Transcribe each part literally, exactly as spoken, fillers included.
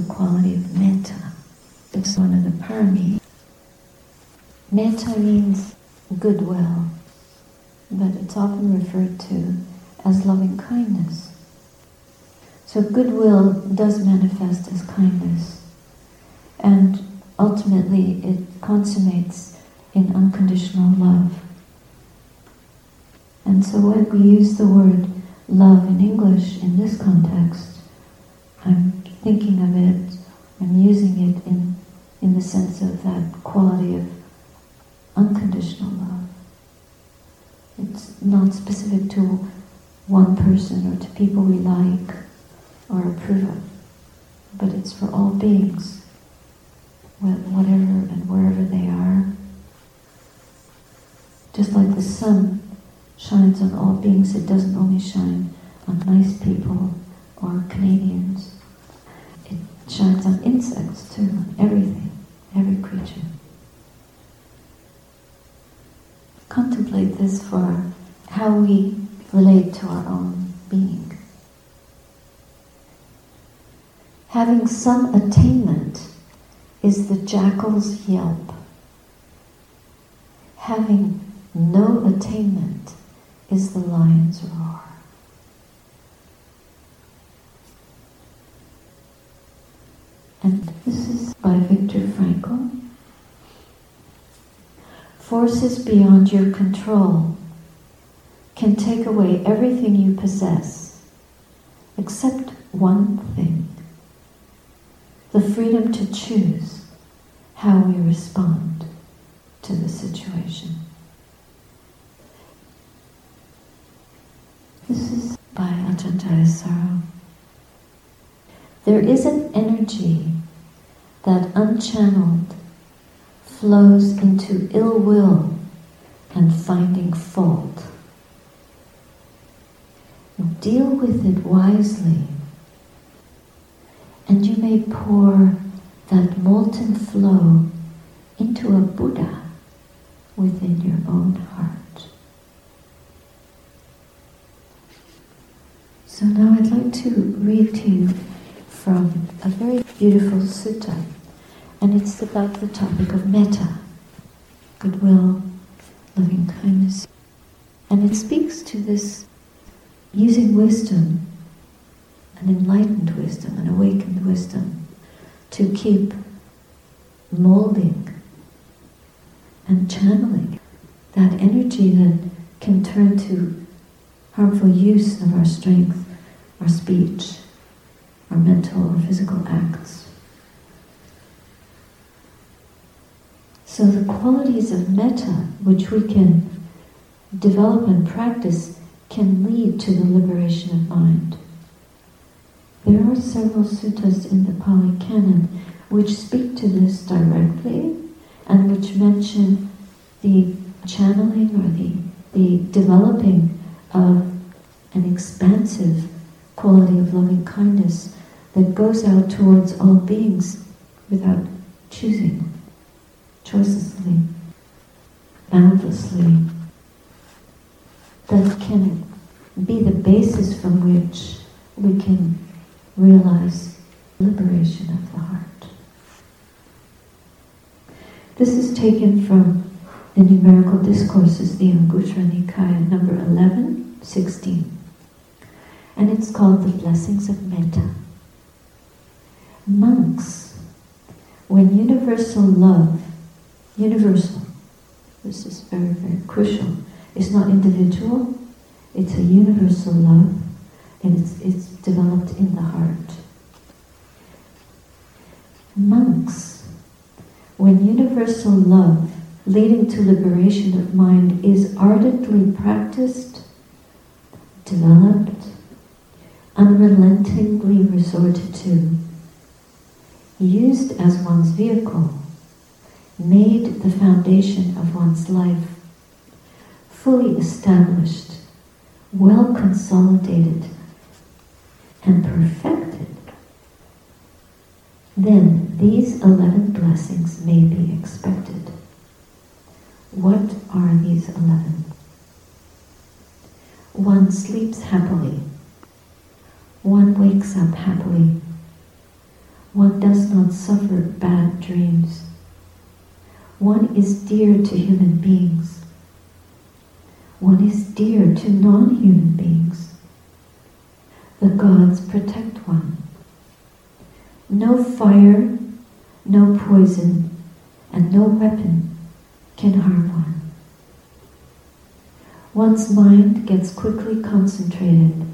the quality of metta. It's one of the parami. Metta means goodwill, but it's often referred to as loving kindness. So goodwill does manifest as kindness, and ultimately it consummates in unconditional love. And so when we use the word love in English in this context, I'm thinking of it, I'm using it in, in the sense of that quality of unconditional love. It's not specific to one person or to people we like or approve of, but it's for all beings, whatever and wherever they are. Just like the sun shines on all beings, it doesn't only shine on nice people or Canadians. It shines on insects too, on everything, every creature. Contemplate this for how we relate to our own being. Having some attainment is the jackal's yelp. Having no attainment is the lion's roar. And this is by Viktor Frankl. Forces beyond your control can take away everything you possess, except one thing: the freedom to choose how we respond to the situation. This is by Ajahn Dtayasaro. There is an energy that unchanneled flows into ill will and finding fault. Deal with it wisely, and you may pour that molten flow into a Buddha within your own heart. So now I'd like to read to you from a very beautiful sutta, and it's about the topic of metta, goodwill, loving kindness. And it speaks to this using wisdom, an enlightened wisdom, an awakened wisdom, to keep molding and channeling that energy that can turn to harmful use of our strength, our speech, our mental or physical acts. So the qualities of metta, which we can develop and practice, can lead to the liberation of mind. There are several suttas in the Pali Canon which speak to this directly and which mention the channeling or the, the developing of an expansive quality of loving kindness that goes out towards all beings without choosing, choicelessly, boundlessly. That can be the basis from which we can realize liberation of the heart. This is taken from the Numerical Discourses, the Anguttara Nikaya, number eleven sixteen. And it's called The Blessings of Metta. Monks, when universal love, universal, this is very, very crucial, it's not individual, it's a universal love, and it's, it's developed in the heart. Monks, when universal love leading to liberation of mind is ardently practiced, developed, unrelentingly resorted to, used as one's vehicle, made the foundation of one's life, fully established, well consolidated, and perfected, then these eleven blessings may be expected. What are these eleven? One sleeps happily. One wakes up happily. One does not suffer bad dreams. One is dear to human beings. One is dear to non-human beings. The gods protect one. No fire, no poison, and no weapon can harm one. One's mind gets quickly concentrated.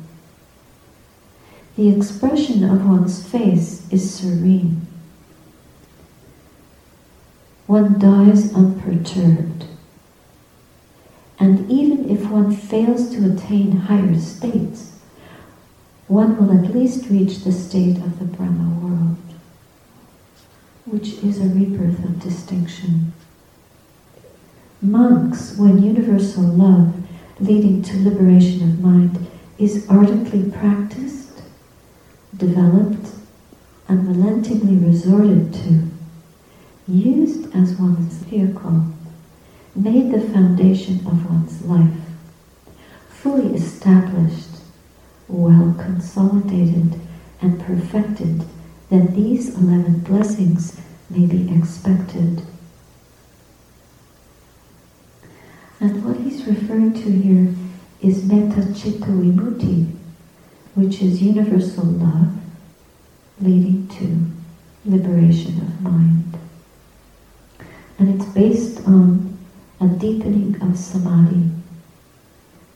The expression of one's face is serene. One dies unperturbed. And even if one fails to attain higher states, one will at least reach the state of the Brahma world, which is a rebirth of distinction. Monks, when universal love leading to liberation of mind is ardently practiced, developed, and relentingly resorted to, used as one's vehicle, made the foundation of one's life, fully established, well consolidated and perfected, then these eleven blessings may be expected. And what he's referring to here is metta-citta-vimutti, which is universal love leading to liberation of mind. And it's based on a deepening of samadhi,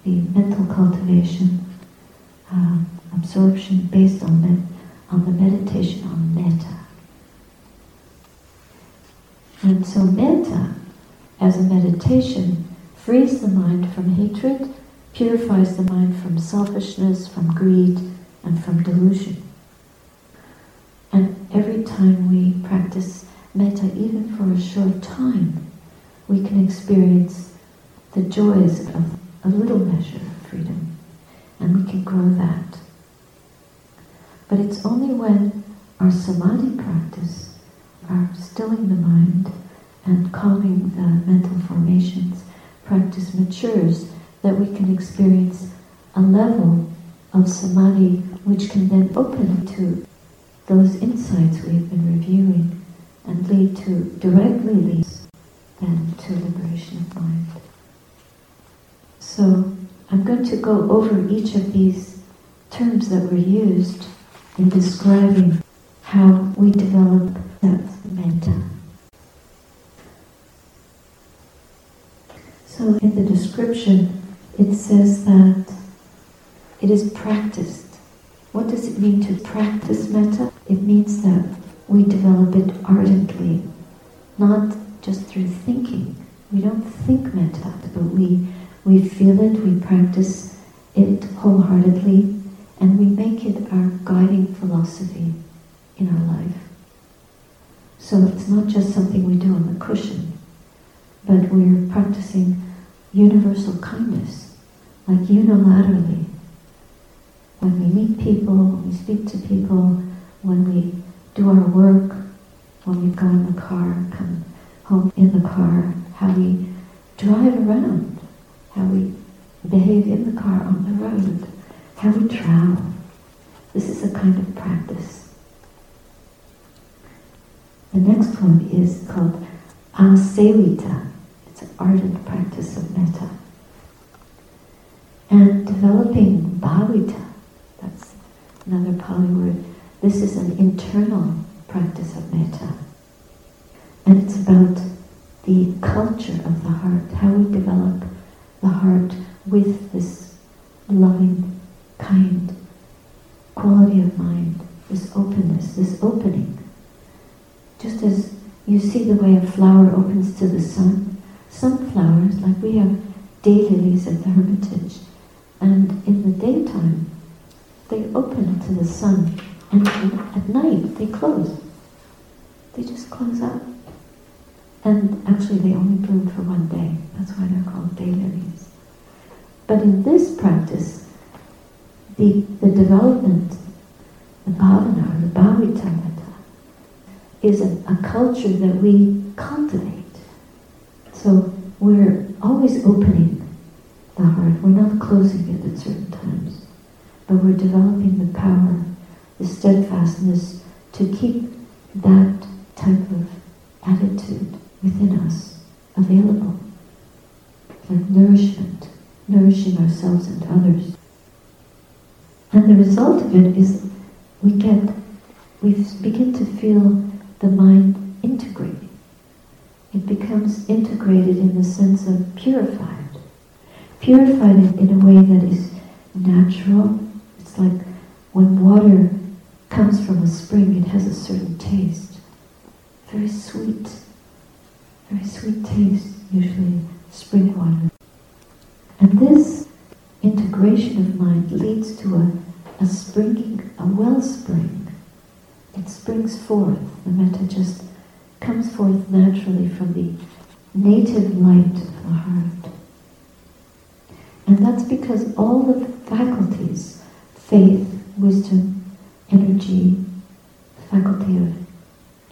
the mental cultivation, uh, absorption based on, med- on the meditation on metta. And so metta, as a meditation, frees the mind from hatred, purifies the mind from selfishness, from greed, and from delusion. And every time we practice metta, even for a short time, we can experience the joys of a little measure of freedom, and we can grow that. But it's only when our samadhi practice, our stilling the mind and calming the mental formations practice matures, that we can experience a level of samadhi which can then open to those insights we have been reviewing and lead to, directly leads then to liberation of mind. So I'm going to go over each of these terms that were used in describing how we develop that metta. So in the description, it says that it is practiced. What does it mean to practice metta? It means that we develop it ardently, not just through thinking. We don't think metta, but we, we feel it, we practice it wholeheartedly, and we make it our guiding philosophy in our life. So it's not just something we do on the cushion, but we're practicing universal kindness, like unilaterally. When we meet people, when we speak to people, when we do our work, when we go in the car, come home in the car, how we drive around, how we behave in the car on the road, how we travel. This is a kind of practice. The next one is called asevita. It's an ardent practice of metta. And developing bhavita, that's another Pali word. This is an internal practice of metta. And it's about the culture of the heart, how we develop the heart with this loving, kind quality of mind, this openness, this opening. Just as you see the way a flower opens to the sun, some flowers, like we have daylilies at the Hermitage, and in the daytime, they open to the sun, and at night, they close. They just close up. And actually, they only bloom for one day. That's why they're called daylilies. But in this practice, the, the development, the bhavana, or the bhavita, is a, a culture that we cultivate. So we're always opening the heart. We're not closing it at certain times, but we're developing the power, the steadfastness to to keep that type of attitude within us available for nourishment, nourishing ourselves and others. And the result of it is we get, we begin to feel the mind integrating. It becomes integrated in the sense of purified. Purified in a way that is natural. It's like when water comes from a spring, it has a certain taste. Very sweet, very sweet taste, usually spring water. And this integration of mind leads to a, a springing, a wellspring. It springs forth. The metta just comes forth naturally from the native light of the heart. And that's because all the faculties, faith, wisdom, energy, the faculty of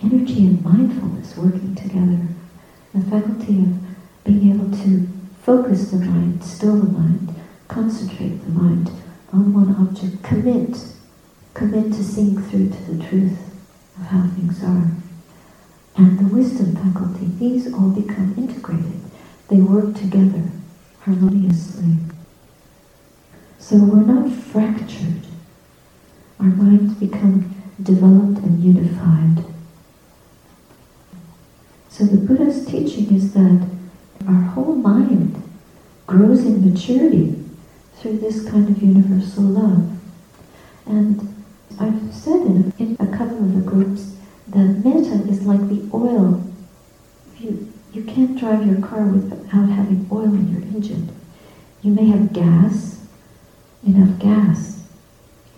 energy and mindfulness working together, the faculty of being able to focus the mind, still the mind, concentrate the mind on one object, commit, commit to seeing through to the truth of how things are. And the wisdom faculty, these all become integrated. They work together harmoniously. So we're not fractured. Our minds become developed and unified. So the Buddha's teaching is that our whole mind grows in maturity through this kind of universal love. And I've said in a, in a couple of the groups that metta is like the oil. You, you can't drive your car without having oil in your engine. You may have gas, enough gas.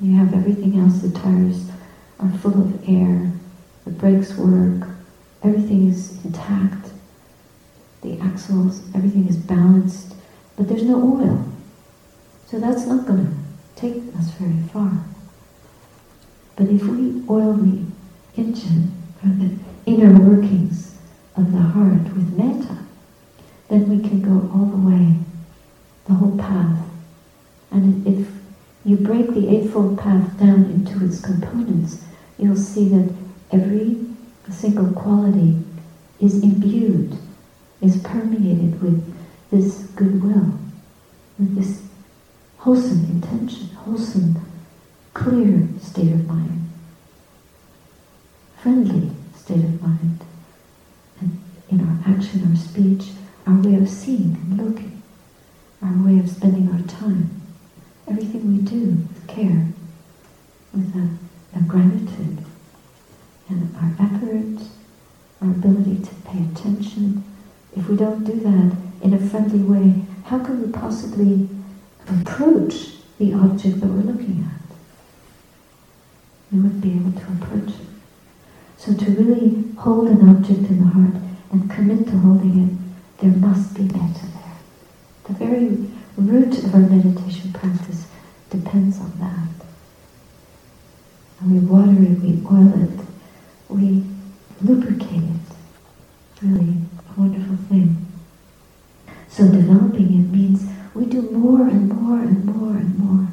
You have everything else, the tires are full of air, the brakes work, everything is intact, the axles, everything is balanced, but there's no oil. So that's not going to take us very far. But if we oil the engine, or the inner workings of the heart with metta, then we can go all the way, the whole path. And if you break the Eightfold Path down into its components, you'll see that every single quality is imbued, is permeated with this goodwill, with this wholesome intention, wholesome, clear state of mind, friendly state of mind, and in our action, our speech, our way of seeing and looking, our way of spending our time, everything we do with care, with a, a gratitude, and our effort, our ability to pay attention. If we don't do that in a friendly way, how can we possibly approach the object that we're looking at? We wouldn't be able to approach it. So to really hold an object in the heart and commit to holding it, there must be metta there. The very root of our meditation practice depends on that. And we water it, we oil it, we lubricate it. Really a wonderful thing. So developing it means we do more and more and more and more.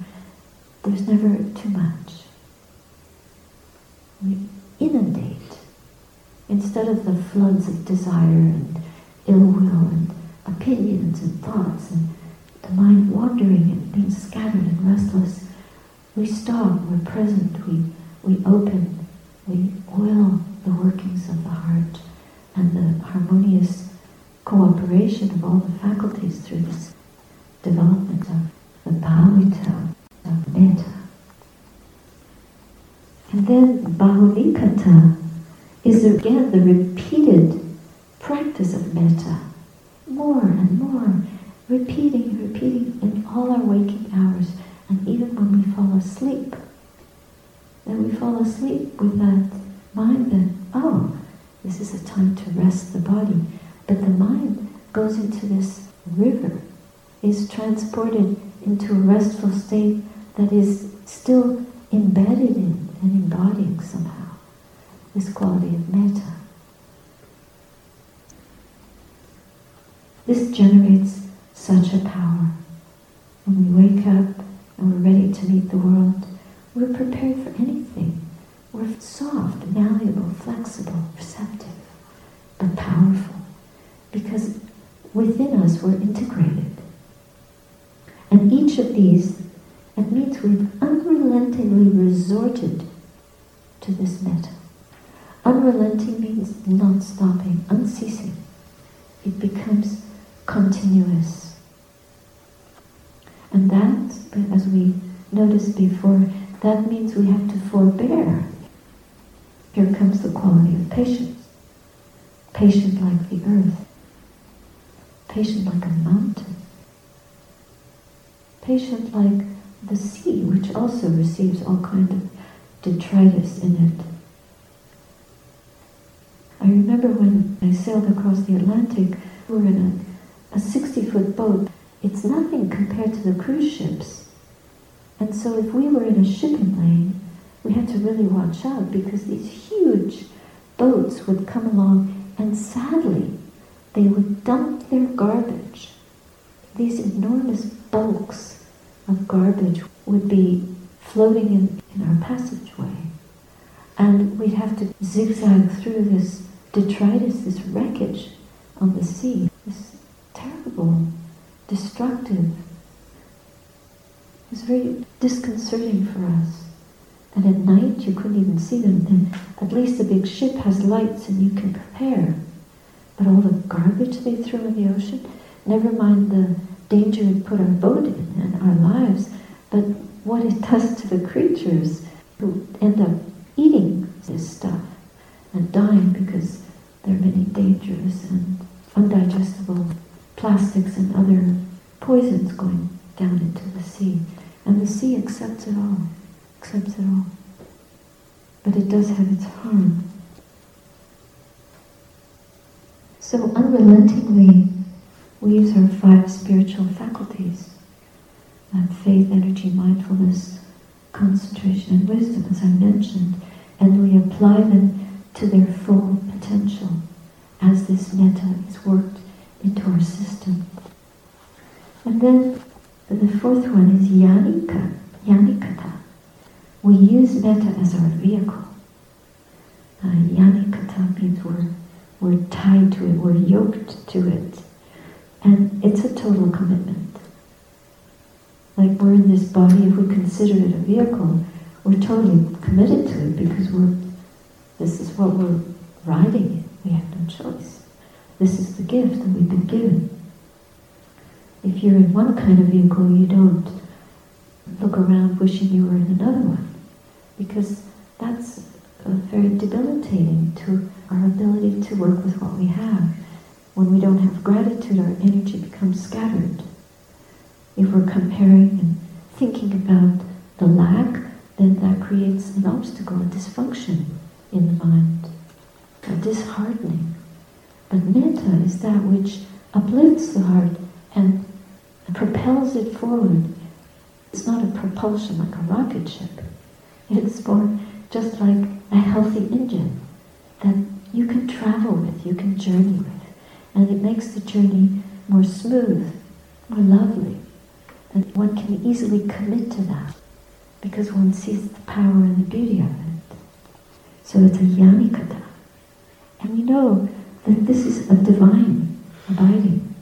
There's never too much. We inundate. Instead of the floods of desire and ill will and opinions and thoughts and the mind wandering and being scattered and restless, we stop, we're present, we, we open, we oil the workings of the heart and the harmonious cooperation of all the faculties through this development of the bhavita, of metta. And then bhavavicata is again the repeated practice of metta. More and more, repeating and repeating in all our waking hours, and even when we fall asleep. Then we fall asleep with that mind that, oh, this is a time to rest the body. But the mind goes into this river, is transported into a restful state that is still embedded in and embodying somehow this quality of metta. This generates such a power. When we wake up and we're ready to meet the world, we're prepared for anything. We're soft, malleable, flexible, receptive, but powerful. Because within us we're integrated. And each of these, it means we've unrelentingly resorted to this metta. Unrelenting means non-stopping, unceasing. It becomes continuous. And that, as we noticed before, that means we have to forbear. Here comes the quality of patience. Patient like the earth. Patient like a mountain. Patient like the sea, which also receives all kinds of detritus in it. I remember when I sailed across the Atlantic, we were in a sixty-foot boat. It's nothing compared to the cruise ships. And so if we were in a shipping lane, we had to really watch out because these huge boats would come along and sadly, they would dump their garbage. These enormous bulks of garbage would be floating in, in our passageway. And we'd have to zigzag through this detritus, this wreckage on the sea, this terrible, destructive. It was very disconcerting for us. And at night you couldn't even see them. And at least the big ship has lights and you can compare. But all the garbage they threw in the ocean, never mind the danger it put our boat in and our lives, but what it does to the creatures who end up eating this stuff and dying because there are many dangerous and undigestible plastics and other poisons going down into the sea. And the sea accepts it all, accepts it all. But it does have its harm. So unrelentingly, we use our five spiritual faculties, um, faith, energy, mindfulness, concentration, and wisdom, as I mentioned, and we apply them to their full potential as this metta is worked into our system. And then the fourth one is yanika, yanikata. We use metta as our vehicle. Uh, yanikata means we're, we're tied to it, we're yoked to it. And it's a total commitment. Like we're in this body, if we consider it a vehicle, we're totally committed to it because we're, this is what we're riding in. We have no choice. This is the gift that we've been given. If you're in one kind of vehicle, you don't look around wishing you were in another one, because that's very debilitating to our ability to work with what we have. When we don't have gratitude, our energy becomes scattered. If we're comparing and thinking about the lack, then that creates an obstacle, a dysfunction in the mind, a disheartening. But metta is that which uplifts the heart and propels it forward. It's not a propulsion like a rocket ship. It's for just like a healthy engine that you can travel with, you can journey with. And it makes the journey more smooth, more lovely. And one can easily commit to that because one sees the power and the beauty of it. So it's a yanikata. And you know that this is a divine abiding.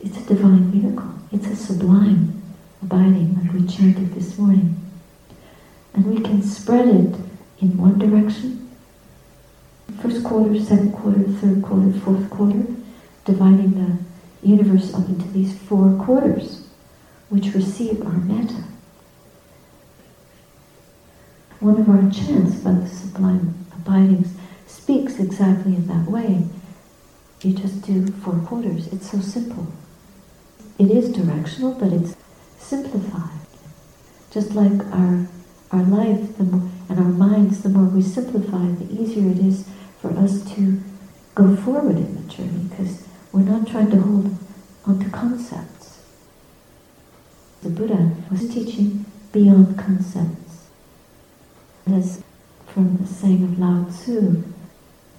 It's a divine miracle. It's a sublime abiding, like we chanted this morning. And we can spread it in one direction. First quarter, second quarter, third quarter, fourth quarter. Dividing the universe up into these four quarters, which receive our metta. One of our chants by the Sublime Abidings speaks exactly in that way. You just do four quarters. It's so simple. It is directional, but it's simplified. Just like our our life the more, and our minds, the more we simplify, the easier it is for us to go forward in the journey, because we're not trying to hold onto concepts. The Buddha was teaching beyond concepts. As from the saying of Lao Tzu,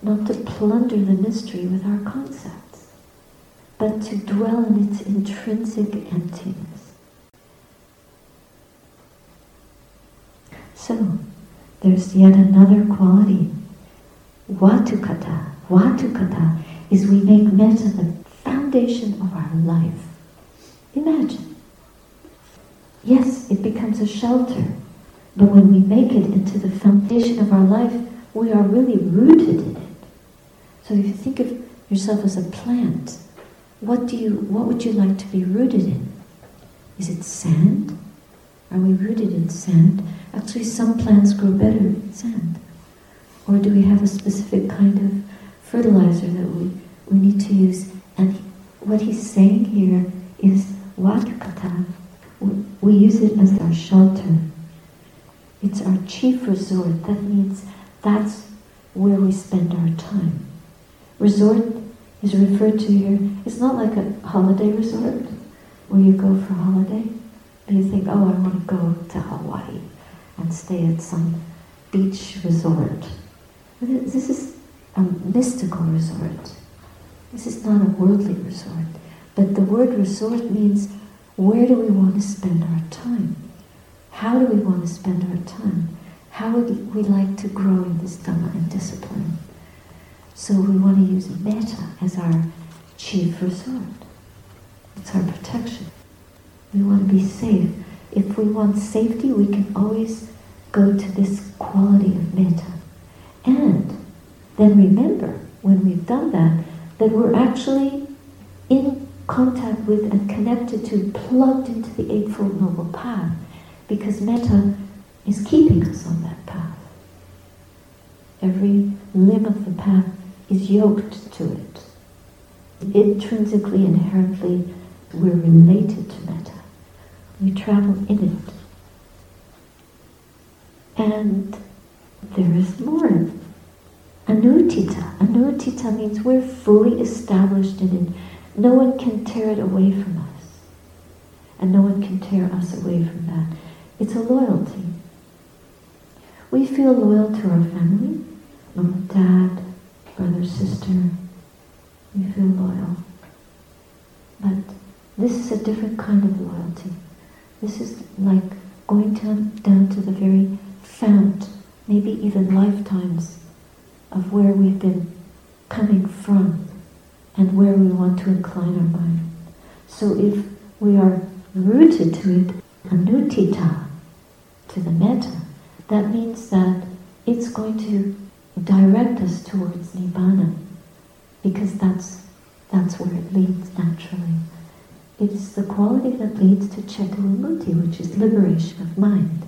not to plunder the mystery with our concepts, but to dwell in its intrinsic emptiness. So, there's yet another quality. Vatthukata. Vatthukata is we make metta the foundation of our life. Imagine. Yes, it becomes a shelter, but when we make it into the foundation of our life, we are really rooted in it. So if you think of yourself as a plant, what do you? What would you like to be rooted in? Is it sand? Are we rooted in sand? Actually, some plants grow better in sand. Or do we have a specific kind of fertilizer that we, we need to use? And what he's saying here is vatthukata. We use it as our shelter. It's our chief resort. That means that's where we spend our time. Resort is referred to here. It's not like a holiday resort where you go for a holiday and you think, oh, I want to go to Hawaii and stay at some beach resort. This is a mystical resort. This is not a worldly resort. But the word resort means, where do we want to spend our time? How do we want to spend our time? How would we like to grow in this Dhamma and discipline? So we want to use metta as our chief resort. It's our protection. We want to be safe. If we want safety, we can always go to this quality of metta. And then remember, when we've done that, that we're actually in contact with and connected to, plugged into the Eightfold Noble Path, because metta is keeping us on that path. Every limb of the path is yoked to it. Intrinsically, inherently, we're related to metta. We travel in it. And there is more. Anuṭṭhita. Anuṭṭhita means we're fully established in it. No one can tear it away from us. And no one can tear us away from that. It's a loyalty. We feel loyal to our family, mom, dad, brother, sister. We feel loyal. But this is a different kind of loyalty. This is like going down, down to the very fount, maybe even lifetimes, of where we've been coming from and where we want to incline our mind. So if we are rooted to it, anuṭṭhita, to the metta, that means that it's going to direct us towards Nibbana, because that's that's where it leads naturally. It's the quality that leads to ceto-vimutti, which is liberation of mind.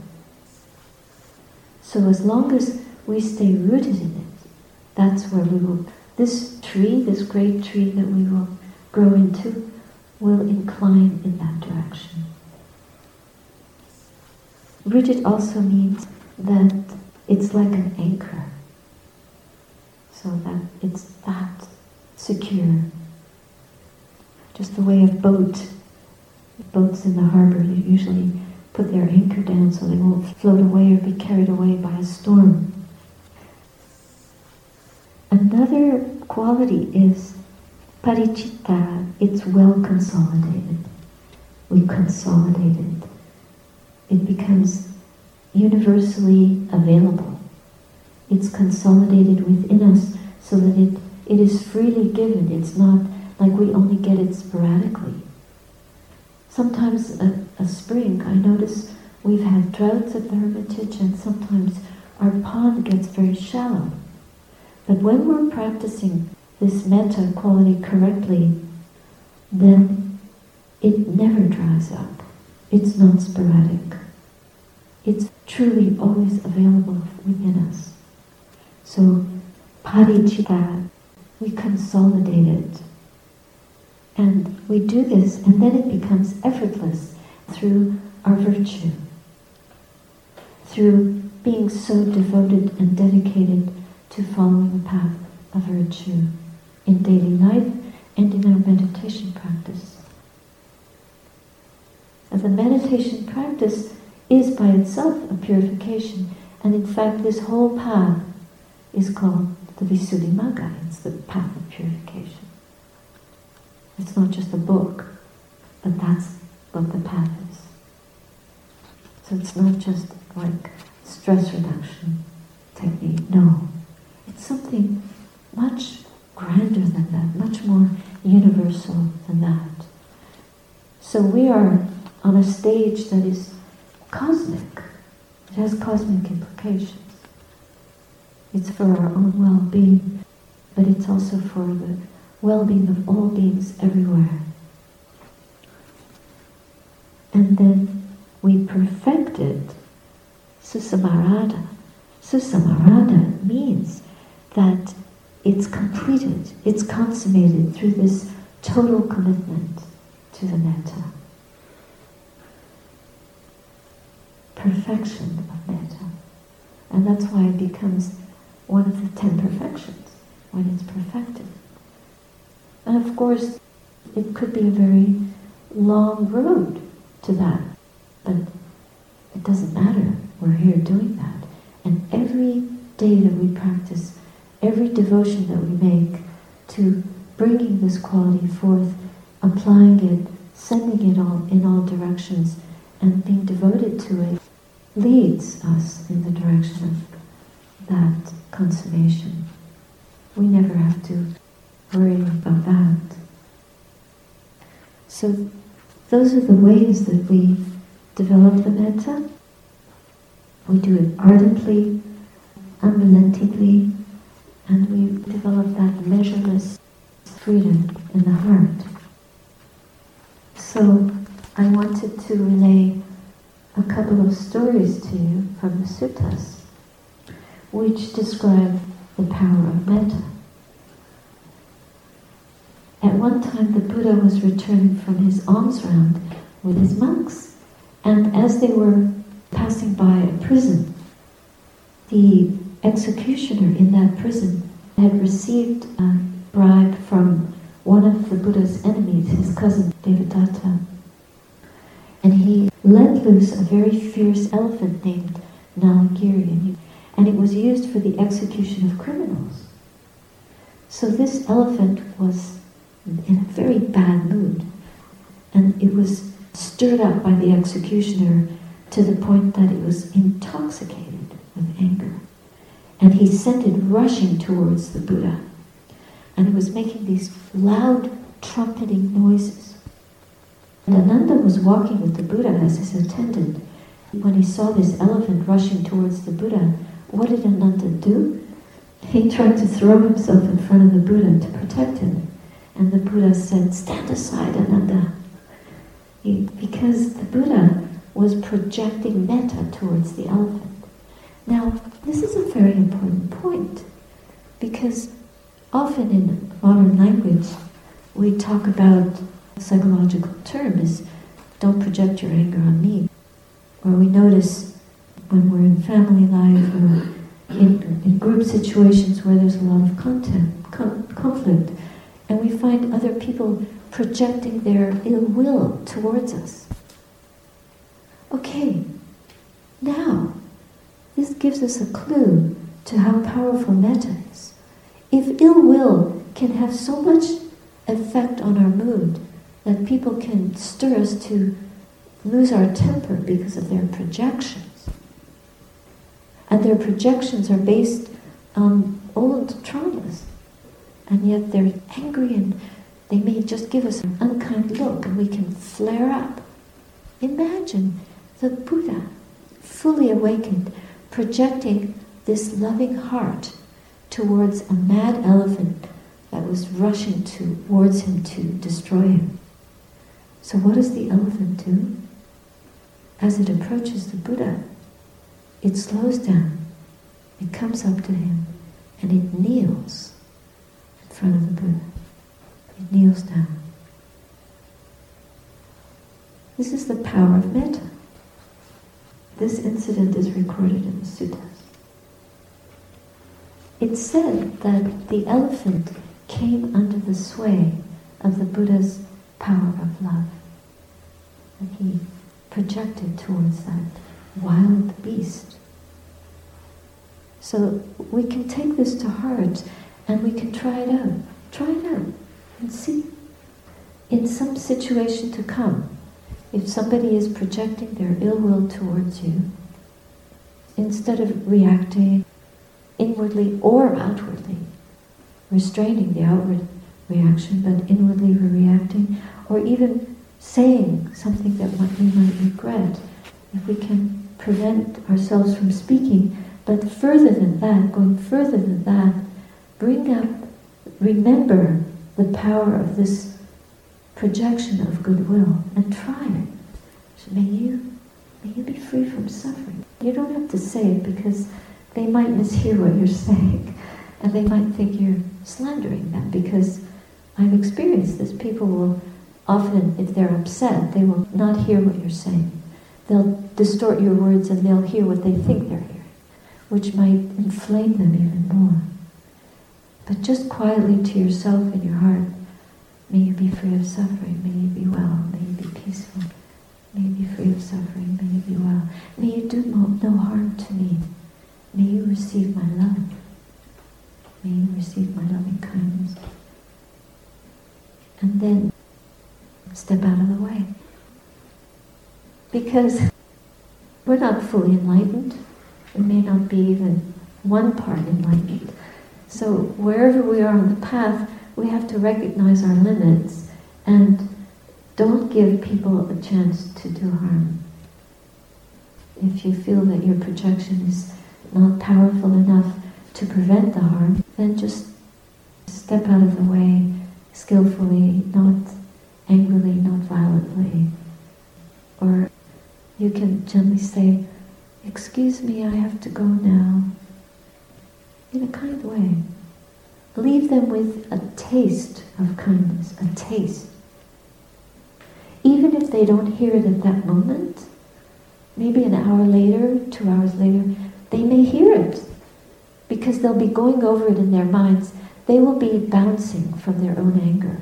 So as long as we stay rooted in it, that's where we will. This tree, this great tree that we will grow into, will incline in that direction. Rooted also means that it's like an anchor, so that it's that secure. Just the way a boat, boats in the harbor, you usually put their anchor down so they won't float away or be carried away by a storm. Another quality is parichitta, it's well consolidated. We consolidate it. It becomes universally available. It's consolidated within us so that it, it is freely given. It's not like we only get it sporadically. Sometimes a, a spring, I notice we've had droughts at the hermitage, and sometimes our pond gets very shallow. But when we're practicing this metta quality correctly, then it never dries up. It's not sporadic. It's truly always available within us. So, parichitta, we consolidate it. And we do this, and then it becomes effortless through our virtue, through being so devoted and dedicated to following the path of virtue in daily life and in our meditation practice. And the meditation practice is by itself a purification, and in fact this whole path is called the Visuddhimagga. It's the path of purification. It's not just a book, but that's what the path is. So it's not just like stress reduction technique. No. It's something much grander than that, much more universal than that. So we are on a stage that is cosmic. It has cosmic implications. It's for our own well-being, but it's also for the well-being of all beings everywhere. And then we perfected susamarada. Susamarada means that it's completed, it's consummated through this total commitment to the metta. Perfection of metta. And that's why it becomes one of the ten perfections, when it's perfected. And of course, it could be a very long road to that, but it doesn't matter, we're here doing that. And every day that we practice, every devotion that we make to bringing this quality forth, applying it, sending it all in all directions, and being devoted to it, leads us in the direction of that consummation. We never have to worry about that. So those are the ways that we develop the metta. We do it ardently, unrelentingly, and we develop that measureless freedom in the heart. So I wanted to relay a couple of stories to you from the suttas, which describe the power of metta. At one time the Buddha was returning from his alms round with his monks, and as they were passing by a prison, the executioner in that prison had received a bribe from one of the Buddha's enemies, his cousin Devadatta, and he let loose a very fierce elephant named Nalagiri, and it was used for the execution of criminals. So this elephant was in a very bad mood, and it was stirred up by the executioner to the point that it was intoxicated with anger. And he sent it rushing towards the Buddha, and it was making these loud trumpeting noises. And Ananda was walking with the Buddha as his attendant. When he saw this elephant rushing towards the Buddha, what did Ananda do? He tried to throw himself in front of the Buddha to protect him. And the Buddha said, "Stand aside, Ananda." He, because the Buddha was projecting metta towards the elephant. Now, this is a very important point, because often in modern language, we talk about psychological term is, don't project your anger on me. Or we notice when we're in family life or in, in group situations where there's a lot of content, com- conflict, and we find other people projecting their ill will towards us. Okay, now, this gives us a clue to how powerful metta is. If ill will can have so much effect on our mood, that people can stir us to lose our temper because of their projections. And their projections are based on old traumas, and yet they're angry and they may just give us an unkind look and we can flare up. Imagine the Buddha, fully awakened, projecting this loving heart towards a mad elephant that was rushing towards him to destroy him. So what does the elephant do? As it approaches the Buddha, it slows down, it comes up to him, and it kneels in front of the Buddha. It kneels down. This is the power of metta. This incident is recorded in the suttas. It's said that the elephant came under the sway of the Buddha's power of love. And he projected towards that wild beast. So we can take this to heart and we can try it out. Try it out and see. In some situation to come, if somebody is projecting their ill will towards you, instead of reacting inwardly or outwardly, restraining the outward reaction, but inwardly we're reacting, or even saying something that we might regret, if we can prevent ourselves from speaking, but further than that, going further than that, bring up, remember the power of this projection of goodwill and try it. So may you, may you be free from suffering. You don't have to say it because they might mishear what you're saying, and they might think you're slandering them, because I've experienced this. People will often, if they're upset, they will not hear what you're saying. They'll distort your words and they'll hear what they think they're hearing, which might inflame them even more. But just quietly to yourself in your heart, may you be free of suffering, may you be well, may you be peaceful, may you be free of suffering, may you be well, may you do no harm to me, may you receive my love, may you receive my loving kindness. And then step out of the way. Because we're not fully enlightened, we may not be even one part enlightened. So wherever we are on the path, we have to recognize our limits and don't give people a chance to do harm. If you feel that your projection is not powerful enough to prevent the harm, then just step out of the way skillfully, not angrily, not violently. Or you can gently say, "Excuse me, I have to go now," in a kind way. Leave them with a taste of kindness, a taste. Even if they don't hear it at that moment, maybe an hour later, two hours later, they may hear it, because they'll be going over it in their minds. They will be bouncing from their own anger.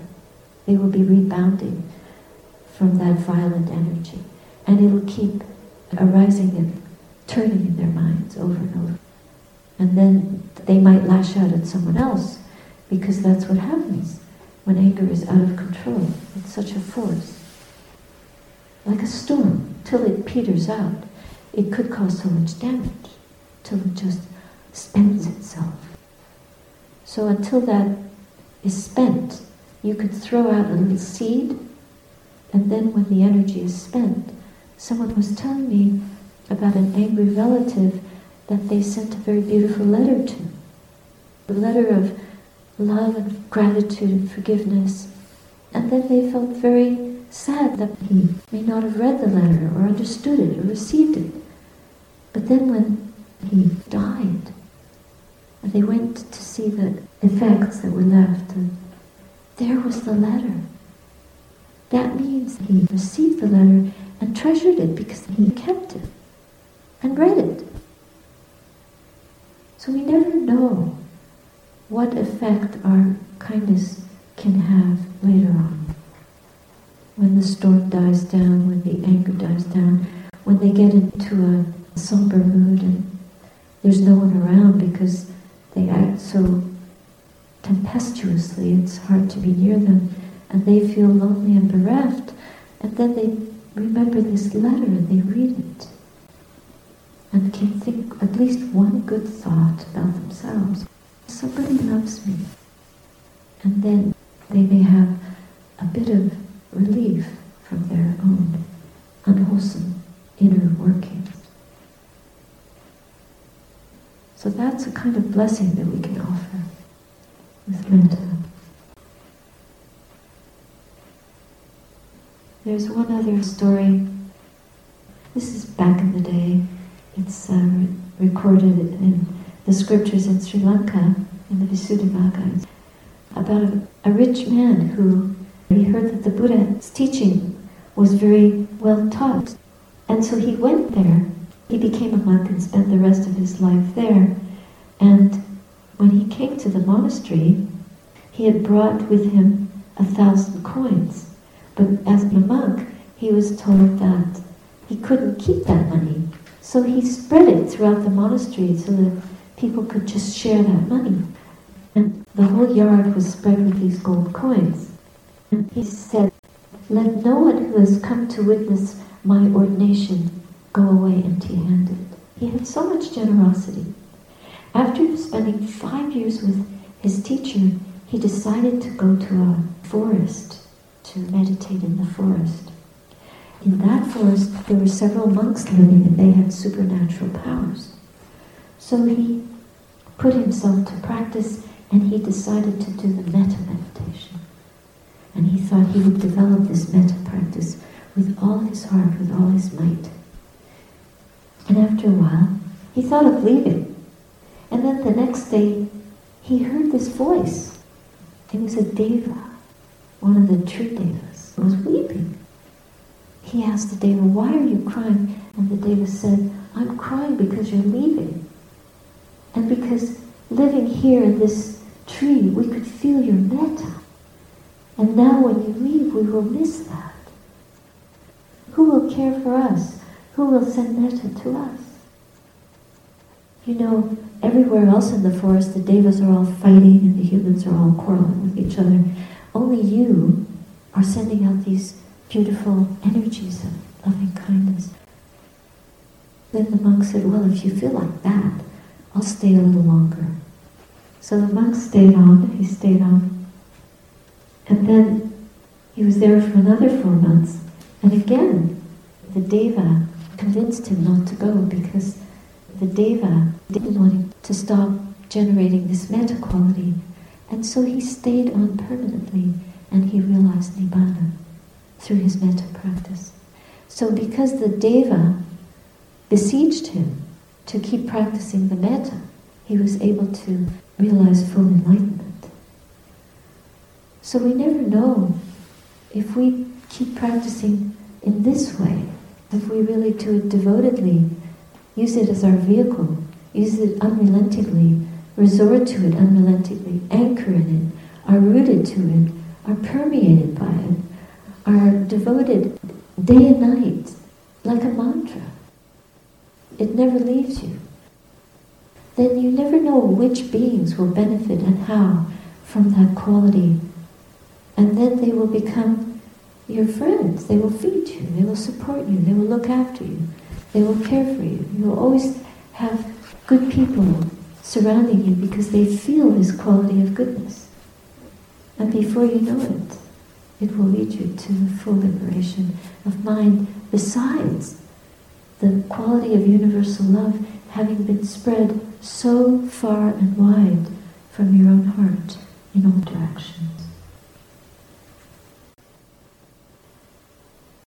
They will be rebounding from that violent energy. And it'll keep arising and turning in their minds over and over. And then they might lash out at someone else, because that's what happens when anger is out of control. It's such a force. Like a storm, till it peters out. It could cause so much damage, till it just spends itself. So until that is spent, you could throw out a little seed, and then when the energy is spent, someone was telling me about an angry relative that they sent a very beautiful letter to. A letter of love and gratitude and forgiveness. And then they felt very sad that he may not have read the letter or understood it or received it. But then when he died, and they went to see the effects that were left, and there was the letter. That means he received the letter and treasured it, because he kept it and read it. So we never know what effect our kindness can have later on. When the storm dies down, when the anger dies down, when they get into a somber mood and there's no one around because they act so tempestuously, it's hard to be near them, and they feel lonely and bereft, and then they remember this letter and they read it and can think at least one good thought about themselves. Somebody loves me. And then they may have a bit of relief from their own unwholesome inner workings. So that's a kind of blessing that we can offer with metta. There's one other story. This is back in the day. It's uh, re- recorded in the scriptures in Sri Lanka, in the Visuddhimagga, about a, a rich man who, he heard that the Buddha's teaching was very well taught. And so he went there. He became a monk and spent the rest of his life there. And when he came to the monastery, he had brought with him a thousand coins. But as a monk, he was told that he couldn't keep that money. So he spread it throughout the monastery so that people could just share that money. And the whole yard was spread with these gold coins. And he said, "Let no one who has come to witness my ordination go away empty-handed." He had so much generosity. After spending five years with his teacher, he decided to go to a forest to meditate in the forest. In that forest, there were several monks living and they had supernatural powers. So he put himself to practice and he decided to do the metta meditation. And he thought he would develop this metta practice with all his heart, with all his might. And after a while, he thought of leaving. And then the next day, he heard this voice. It was a deva, one of the true devas, was weeping. He asked the deva, "Why are you crying?" And the deva said, "I'm crying because you're leaving. And because living here in this tree, we could feel your metta. And now when you leave, we will miss that. Who will care for us? Who will send metta to us?" You know, everywhere else in the forest, the devas are all fighting and the humans are all quarreling with each other. Only you are sending out these beautiful energies of loving kindness. Then the monk said, "Well, if you feel like that, I'll stay a little longer." So the monk stayed on, he stayed on. And then he was there for another four months. And again, the deva convinced him not to go because the deva didn't want him to stop generating this metta quality. And so he stayed on permanently and he realized Nibbana through his metta practice. So because the deva besieged him to keep practicing the metta, he was able to realize full enlightenment. So we never know if we keep practicing in this way, if we really do it devotedly, use it as our vehicle, use it unrelentingly, resort to it unrelentingly, anchor in it, are rooted to it, are permeated by it, are devoted day and night, like a mantra. It never leaves you. Then you never know which beings will benefit and how from that quality. And then they will become your friends. They will feed you. They will support you. They will look after you. They will care for you. You will always have good people surrounding you because they feel this quality of goodness. And before you know it, it will lead you to the full liberation of mind. Besides, the quality of universal love having been spread so far and wide from your own heart in all directions.